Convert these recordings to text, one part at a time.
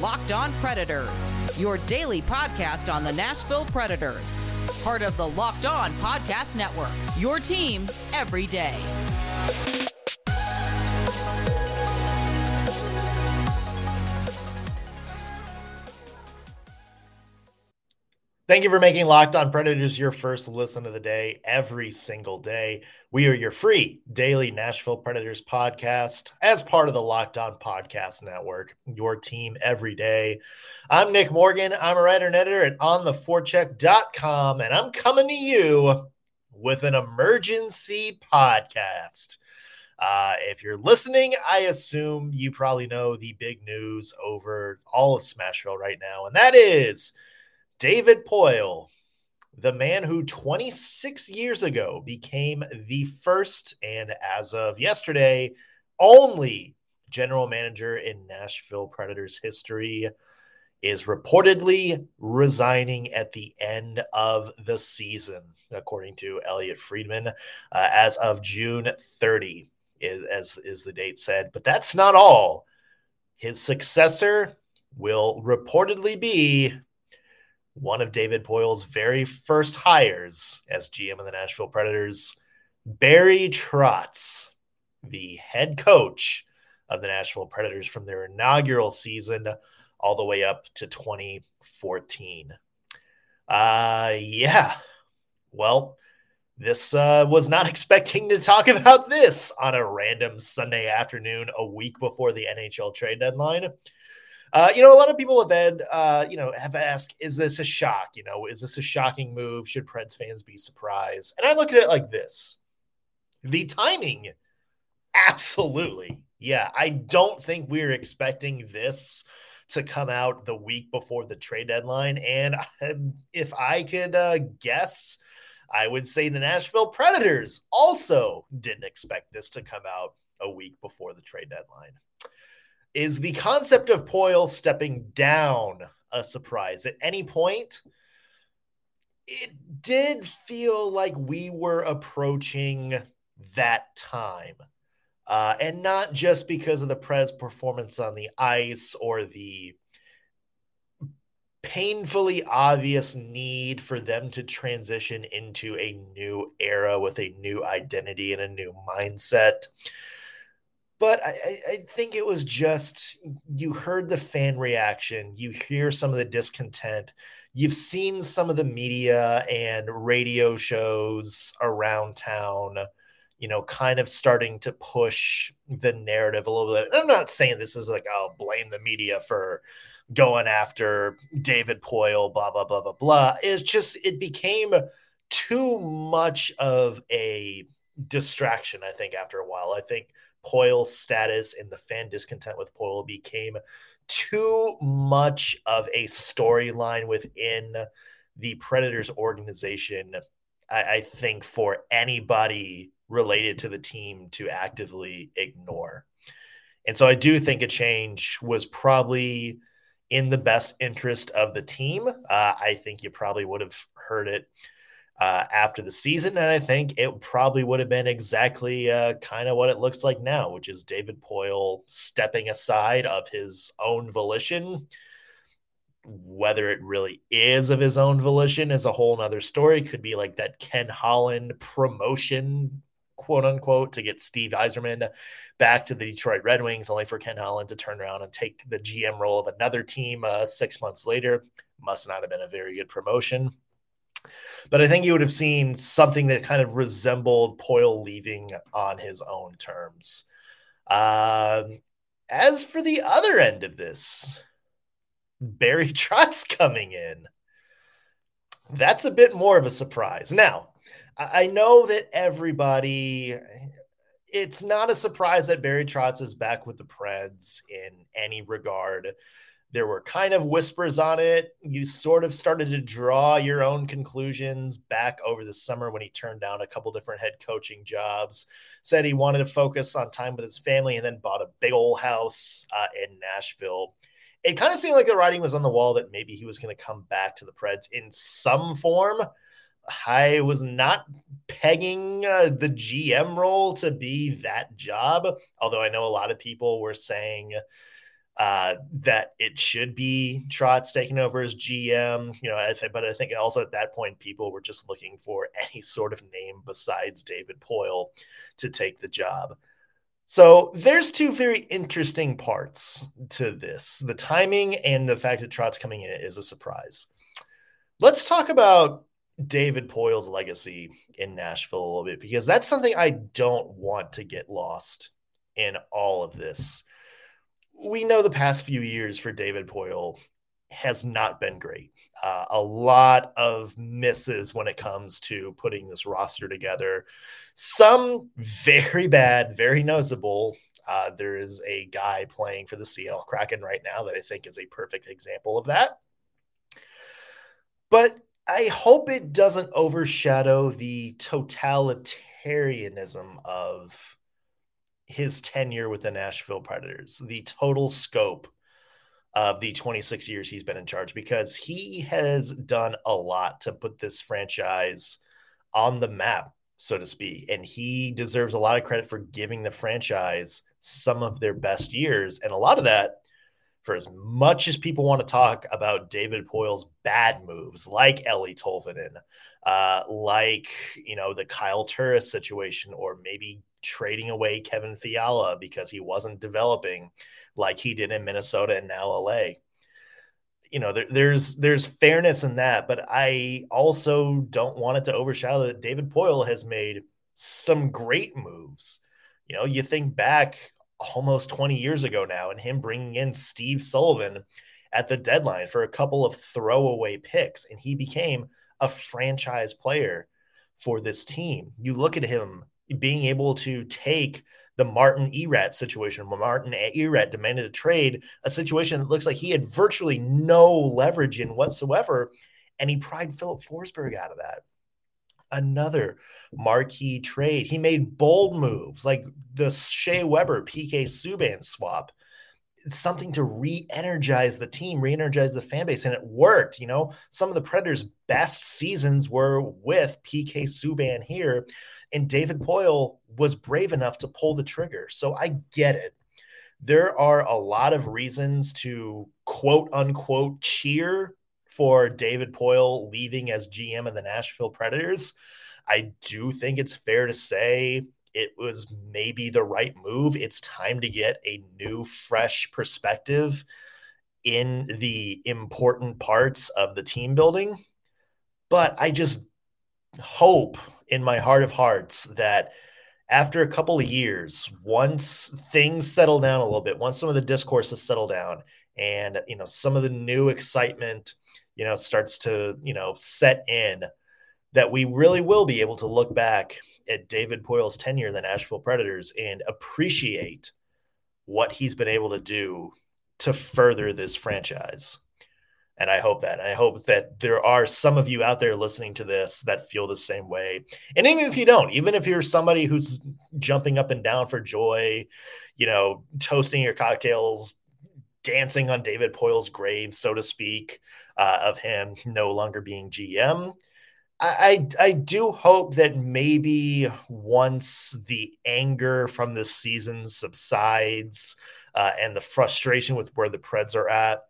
Locked On Predators, your daily podcast on the Nashville Predators. Part of the Locked On Podcast Network, your team every day. Thank you for making Locked On Predators your first listen of the day. Every single day, we are your free daily Nashville Predators podcast as part of the Locked On Podcast Network, your team every day. I'm Nick Morgan. I'm a writer and editor at OnTheForeCheck.com, and I'm coming to you with an emergency podcast. If you're listening, I assume you probably know the big news over all of Smashville right now, and that is David Poile, the man who 26 years ago became the first and, as of yesterday, only general manager in Nashville Predators history, is reportedly resigning at the end of the season, according to Elliot Friedman, as of June 30, as the date said. But that's not all. His successor will reportedly be one of David Poile's very first hires as GM of the Nashville Predators, Barry Trotz, the head coach of the Nashville Predators from their inaugural season all the way up to 2014. Well, this was not expecting to talk about this on a random Sunday afternoon a week before the NHL trade deadline. A lot of people have then, have asked, is this a shock? Is this a shocking move? Should Preds fans be surprised? And I look at it like this. The timing, absolutely. Yeah, I don't think we're expecting this to come out the week before the trade deadline. And if I could guess, I would say the Nashville Predators also didn't expect this to come out a week before the trade deadline. Is the concept of Poile stepping down a surprise at any point? It did feel like we were approaching that time. And not just because of the Preds' performance on the ice or the painfully obvious need for them to transition into a new era with a new identity and a new mindset. But I think it was just, you heard the fan reaction. You hear some of the discontent. You've seen some of the media and radio shows around town, kind of starting to push the narrative a little bit. And I'm not saying this is like, I'll blame the media for going after David Poile, blah, blah, blah, blah, blah. It's just, it became too much of a distraction, I think, after a while. I think Poile's status and the fan discontent with Poile became too much of a storyline within the Predators organization, I think, for anybody related to the team to actively ignore. And so I do think a change was probably in the best interest of the team. I think you probably would have heard it after the season, and I think it probably would have been exactly kind of what it looks like now, which is David Poile stepping aside of his own volition. Whether it really is of his own volition is a whole nother story. Could be like that Ken Holland promotion, quote unquote, to get Steve Eiserman back to the Detroit Red Wings, only for Ken Holland to turn around and take the GM role of another team 6 months later. Must not have been a very good promotion. But I think you would have seen something that kind of resembled Poile leaving on his own terms. As for the other end of this, Barry Trotz coming in, that's a bit more of a surprise. Now, I know that everybody, it's not a surprise that Barry Trotz is back with the Preds in any regard. There were kind of whispers on it. You sort of started to draw your own conclusions back over the summer when he turned down a couple different head coaching jobs, said he wanted to focus on time with his family, and then bought a big old house in Nashville. It kind of seemed like the writing was on the wall that maybe he was going to come back to the Preds in some form. I was not pegging the GM role to be that job, although I know a lot of people were saying that it should be Trotz taking over as GM, you know, but I think also at that point, people were just looking for any sort of name besides David Poile to take the job. So there's two very interesting parts to this. The timing and the fact that Trotz coming in is a surprise. Let's talk about David Poile's legacy in Nashville a little bit, because that's something I don't want to get lost in all of this. We know the past few years for David Poile has not been great. A lot of misses when it comes to putting this roster together. Some very bad, very noticeable. There is a guy playing for the Seattle Kraken right now that I think is a perfect example of that. But I hope it doesn't overshadow the totalitarianism of his tenure with the Nashville Predators, the total scope of the 26 years he's been in charge, because he has done a lot to put this franchise on the map, so to speak. And he deserves a lot of credit for giving the franchise some of their best years. And a lot of that, for as much as people want to talk about David Poile's bad moves, like Ellie Tolvanen, like, you know, the Kyle Turris situation, or maybe trading away Kevin Fiala because he wasn't developing like he did in Minnesota and now LA. You know, there's fairness in that, but I also don't want it to overshadow that David Poile has made some great moves. You know, you think back almost 20 years ago now and him bringing in Steve Sullivan at the deadline for a couple of throwaway picks, and he became a franchise player for this team. You look at him being able to take the Martin Erat situation, when Martin Erat demanded a trade, a situation that looks like he had virtually no leverage in whatsoever, and he pried Philip Forsberg out of that. Another marquee trade. He made bold moves like the Shea Weber, PK Subban swap. It's something to re-energize the team, re-energize the fan base, and it worked. You know, some of the Predators' best seasons were with PK Subban here, and David Poile was brave enough to pull the trigger. So I get it. There are a lot of reasons to quote unquote cheer for David Poile leaving as GM of the Nashville Predators. I do think it's fair to say it was maybe the right move. It's time to get a new, fresh perspective in the important parts of the team building. But I just hope in my heart of hearts that after a couple of years, once things settle down a little bit, once some of the discourse has settled down and, you know, some of the new excitement, you know, starts to, you know, set in, that we really will be able to look back at David Poile's tenure in the Nashville Predators and appreciate what he's been able to do to further this franchise. And I hope that. And I hope that there are some of you out there listening to this that feel the same way. And even if you don't, even if you're somebody who's jumping up and down for joy, you know, toasting your cocktails, dancing on David Poile's grave, so to speak, of him no longer being GM, I do hope that maybe once the anger from this season subsides and the frustration with where the Preds are at,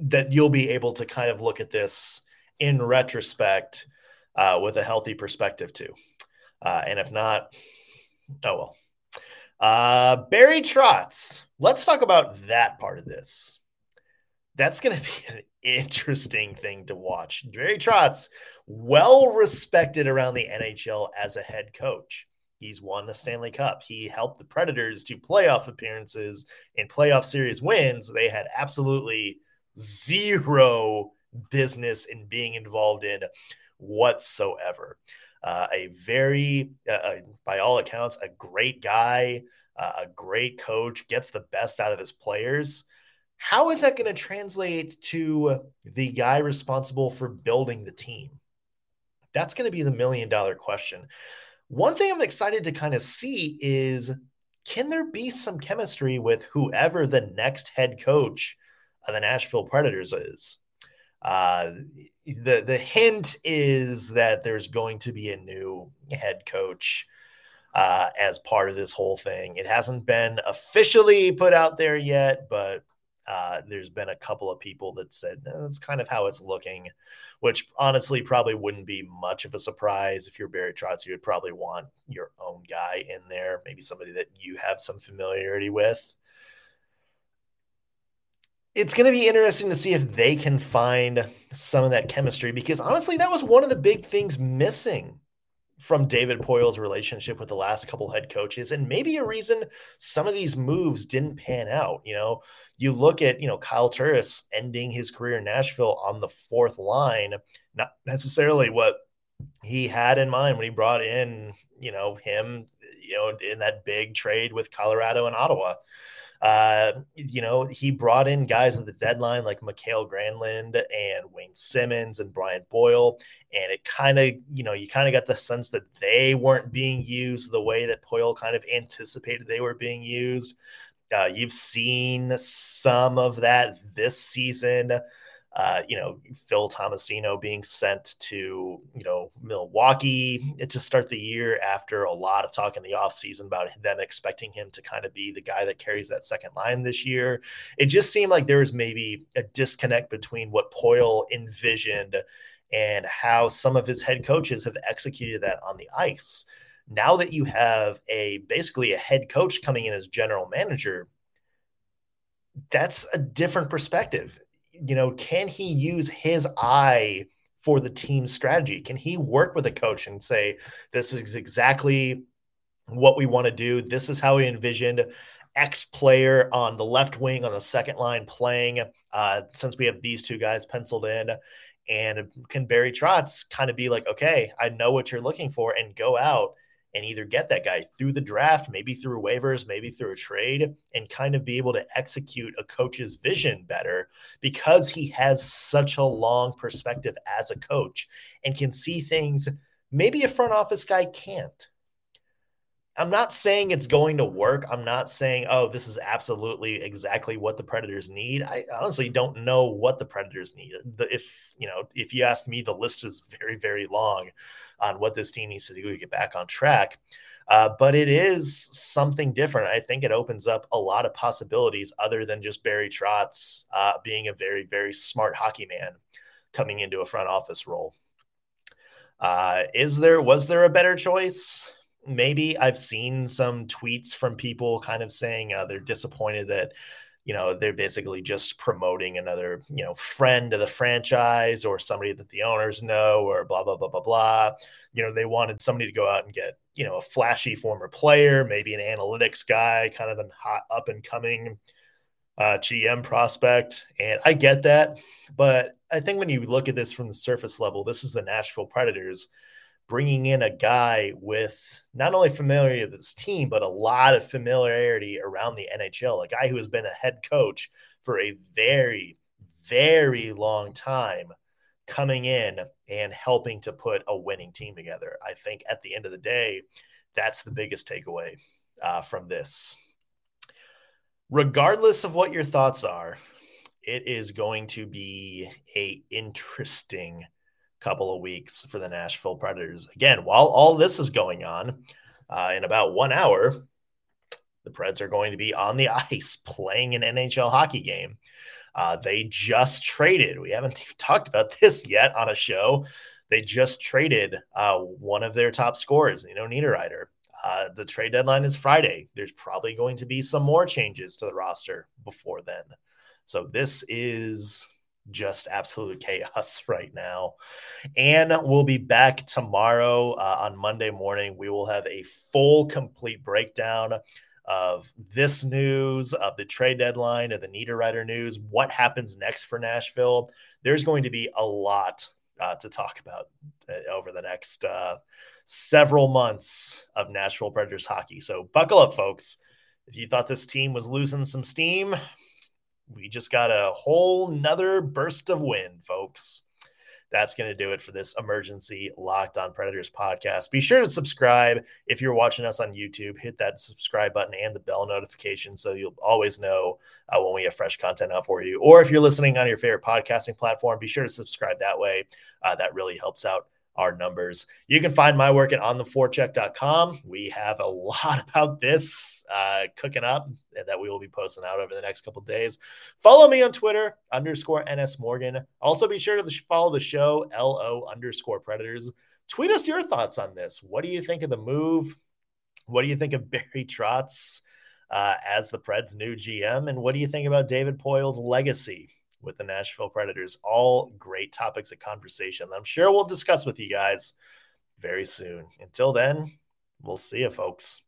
that you'll be able to kind of look at this in retrospect with a healthy perspective too. And if not, oh well. Barry Trotz, let's talk about that part of this. That's going to be an interesting thing to watch. Barry Trotz, well-respected around the NHL as a head coach. He's won the Stanley Cup. He helped the Predators to playoff appearances and playoff series wins. They had absolutely zero business in being involved in whatsoever. By all accounts, a great guy, a great coach, gets the best out of his players. How is that going to translate to the guy responsible for building the team? That's going to be the $1 million question. One thing I'm excited to kind of see is, can there be some chemistry with whoever the next head coach of the Nashville Predators is? The hint is that there's going to be a new head coach as part of this whole thing. It hasn't been officially put out there yet, but there's been a couple of people that said that's kind of how it's looking, which honestly probably wouldn't be much of a surprise. If you're Barry Trotz, you would probably want your own guy in there, maybe somebody that you have some familiarity with. It's going to be interesting to see if they can find some of that chemistry, because honestly, that was one of the big things missing from David Poile's relationship with the last couple head coaches, and maybe a reason some of these moves didn't pan out. You know, you look at, Kyle Turris ending his career in Nashville on the fourth line, not necessarily what he had in mind when he brought in, him, in that big trade with Colorado and Ottawa. He brought in guys at the deadline like Mikhail Granlund and Wayne Simmons and Brian Boyle. And it kind of, you kind of got the sense that they weren't being used the way that Poile kind of anticipated they were being used. You've seen some of that this season. Phil Tomasino being sent to, Milwaukee to start the year after a lot of talk in the offseason about them expecting him to kind of be the guy that carries that second line this year. It just seemed like there was maybe a disconnect between what Poile envisioned and how some of his head coaches have executed that on the ice. Now that you have basically a head coach coming in as general manager, that's a different perspective. Can he use his eye for the team's strategy? Can he work with a coach and say, this is exactly what we want to do? This is how we envisioned X player on the left wing on the second line playing since we have these two guys penciled in. And can Barry Trotz kind of be like, okay, I know what you're looking for, and go out and either get that guy through the draft, maybe through waivers, maybe through a trade, and kind of be able to execute a coach's vision better, because he has such a long perspective as a coach and can see things maybe a front office guy can't. I'm not saying it's going to work. I'm not saying, this is absolutely exactly what the Predators need. I honestly don't know what the Predators need. If you asked me, the list is very, very long on what this team needs to do to get back on track. But it is something different. I think it opens up a lot of possibilities other than just Barry Trotz being a very, very smart hockey man coming into a front office role. Was there a better choice? Maybe. I've seen some tweets from people kind of saying they're disappointed that, they're basically just promoting another, friend of the franchise or somebody that the owners know, or blah, blah, blah, blah, blah. They wanted somebody to go out and get, a flashy former player, maybe an analytics guy, kind of a hot up and coming GM prospect. And I get that. But I think when you look at this from the surface level, this is the Nashville Predators bringing in a guy with not only familiarity with this team, but a lot of familiarity around the NHL, a guy who has been a head coach for a very, very long time, coming in and helping to put a winning team together. I think at the end of the day, that's the biggest takeaway from this. Regardless of what your thoughts are, it is going to be an interesting couple of weeks for the Nashville Predators. Again, while all this is going on, in about 1 hour, the Preds are going to be on the ice playing an NHL hockey game. They just traded. We haven't even talked about this yet on a show. They just traded one of their top scorers, Nino Niederreiter. The trade deadline is Friday. There's probably going to be some more changes to the roster before then. So this is just absolute chaos right now. And we'll be back tomorrow on Monday morning. We will have a full, complete breakdown of this news, of the trade deadline, of the Niederreiter news, what happens next for Nashville. There's going to be a lot to talk about over the next several months of Nashville Predators hockey. So buckle up, folks. If you thought this team was losing some steam, we just got a whole nother burst of wind, folks. That's going to do it for this emergency Locked On Predators podcast. Be sure to subscribe. If you're watching us on YouTube, hit that subscribe button and the bell notification so you'll always know when we have fresh content out for you. Or if you're listening on your favorite podcasting platform, be sure to subscribe that way. That really helps out our numbers. You can find my work at OnTheForeCheck.com. We have a lot about this cooking up that we will be posting out over the next couple of days. Follow me on Twitter, _NSMorgan. Also be sure to follow the show, LO_Predators. Tweet us your thoughts on this. What do you think of the move? What do you think of Barry Trotz as the Preds' new GM? And what do you think about David Poile's legacy with the Nashville Predators? All great topics of conversation that I'm sure we'll discuss with you guys very soon. Until then, we'll see you, folks.